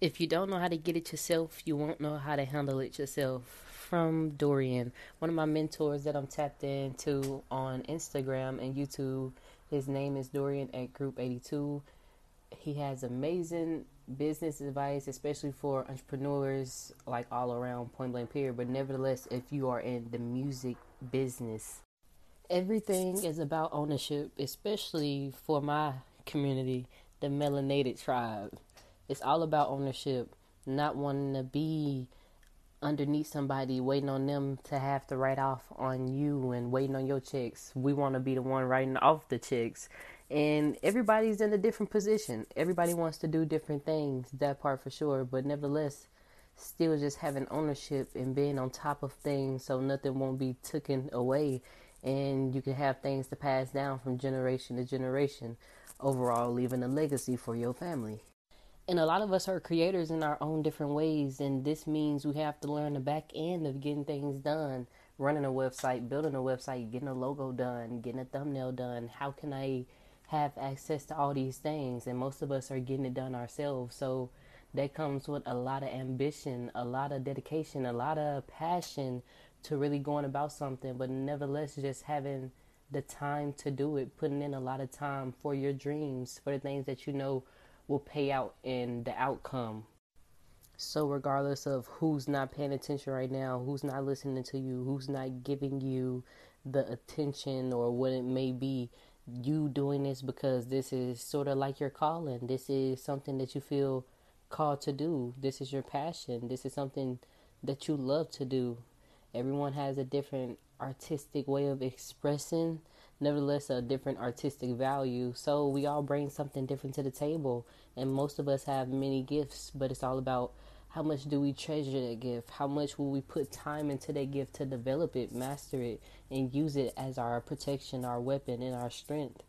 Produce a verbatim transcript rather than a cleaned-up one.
If you don't know how to get it yourself, you won't know how to handle it yourself. From Dorian, one of my mentors that I'm tapped into on Instagram and YouTube. His name is Dorian at Group eighty-two. He has amazing business advice, especially for entrepreneurs, like all around Point Blank Pier. But nevertheless, if you are in the music business, everything is about ownership, especially for my community, the Melanated Tribe. It's all about ownership, not wanting to be underneath somebody, waiting on them to have to write off on you and waiting on your checks. We want to be the one writing off the checks. And everybody's in a different position. Everybody wants to do different things, that part for sure. But nevertheless, still just having ownership and being on top of things so nothing won't be taken away. And you can have things to pass down from generation to generation. Overall, leaving a legacy for your family. And a lot of us are creators in our own different ways. And this means we have to learn the back end of getting things done. Running a website, building a website, getting a logo done, getting a thumbnail done. How can I have access to all these things? And most of us are getting it done ourselves. So that comes with a lot of ambition, a lot of dedication, a lot of passion to really going about something. But nevertheless, just having the time to do it, putting in a lot of time for your dreams, for the things that you know will pay out in the outcome. So regardless of who's not paying attention right now, who's not listening to you, who's not giving you the attention or what it may be, you doing this because this is sort of like your calling. This is something that you feel called to do. This is your passion. This is something that you love to do. Everyone has a different artistic way of expressing, nevertheless a different artistic value. So we all bring something different to the table, and most of us have many gifts, but it's all about how much do we treasure that gift, how much will we put time into that gift to develop it, master it, and use it as our protection, our weapon, and our strength.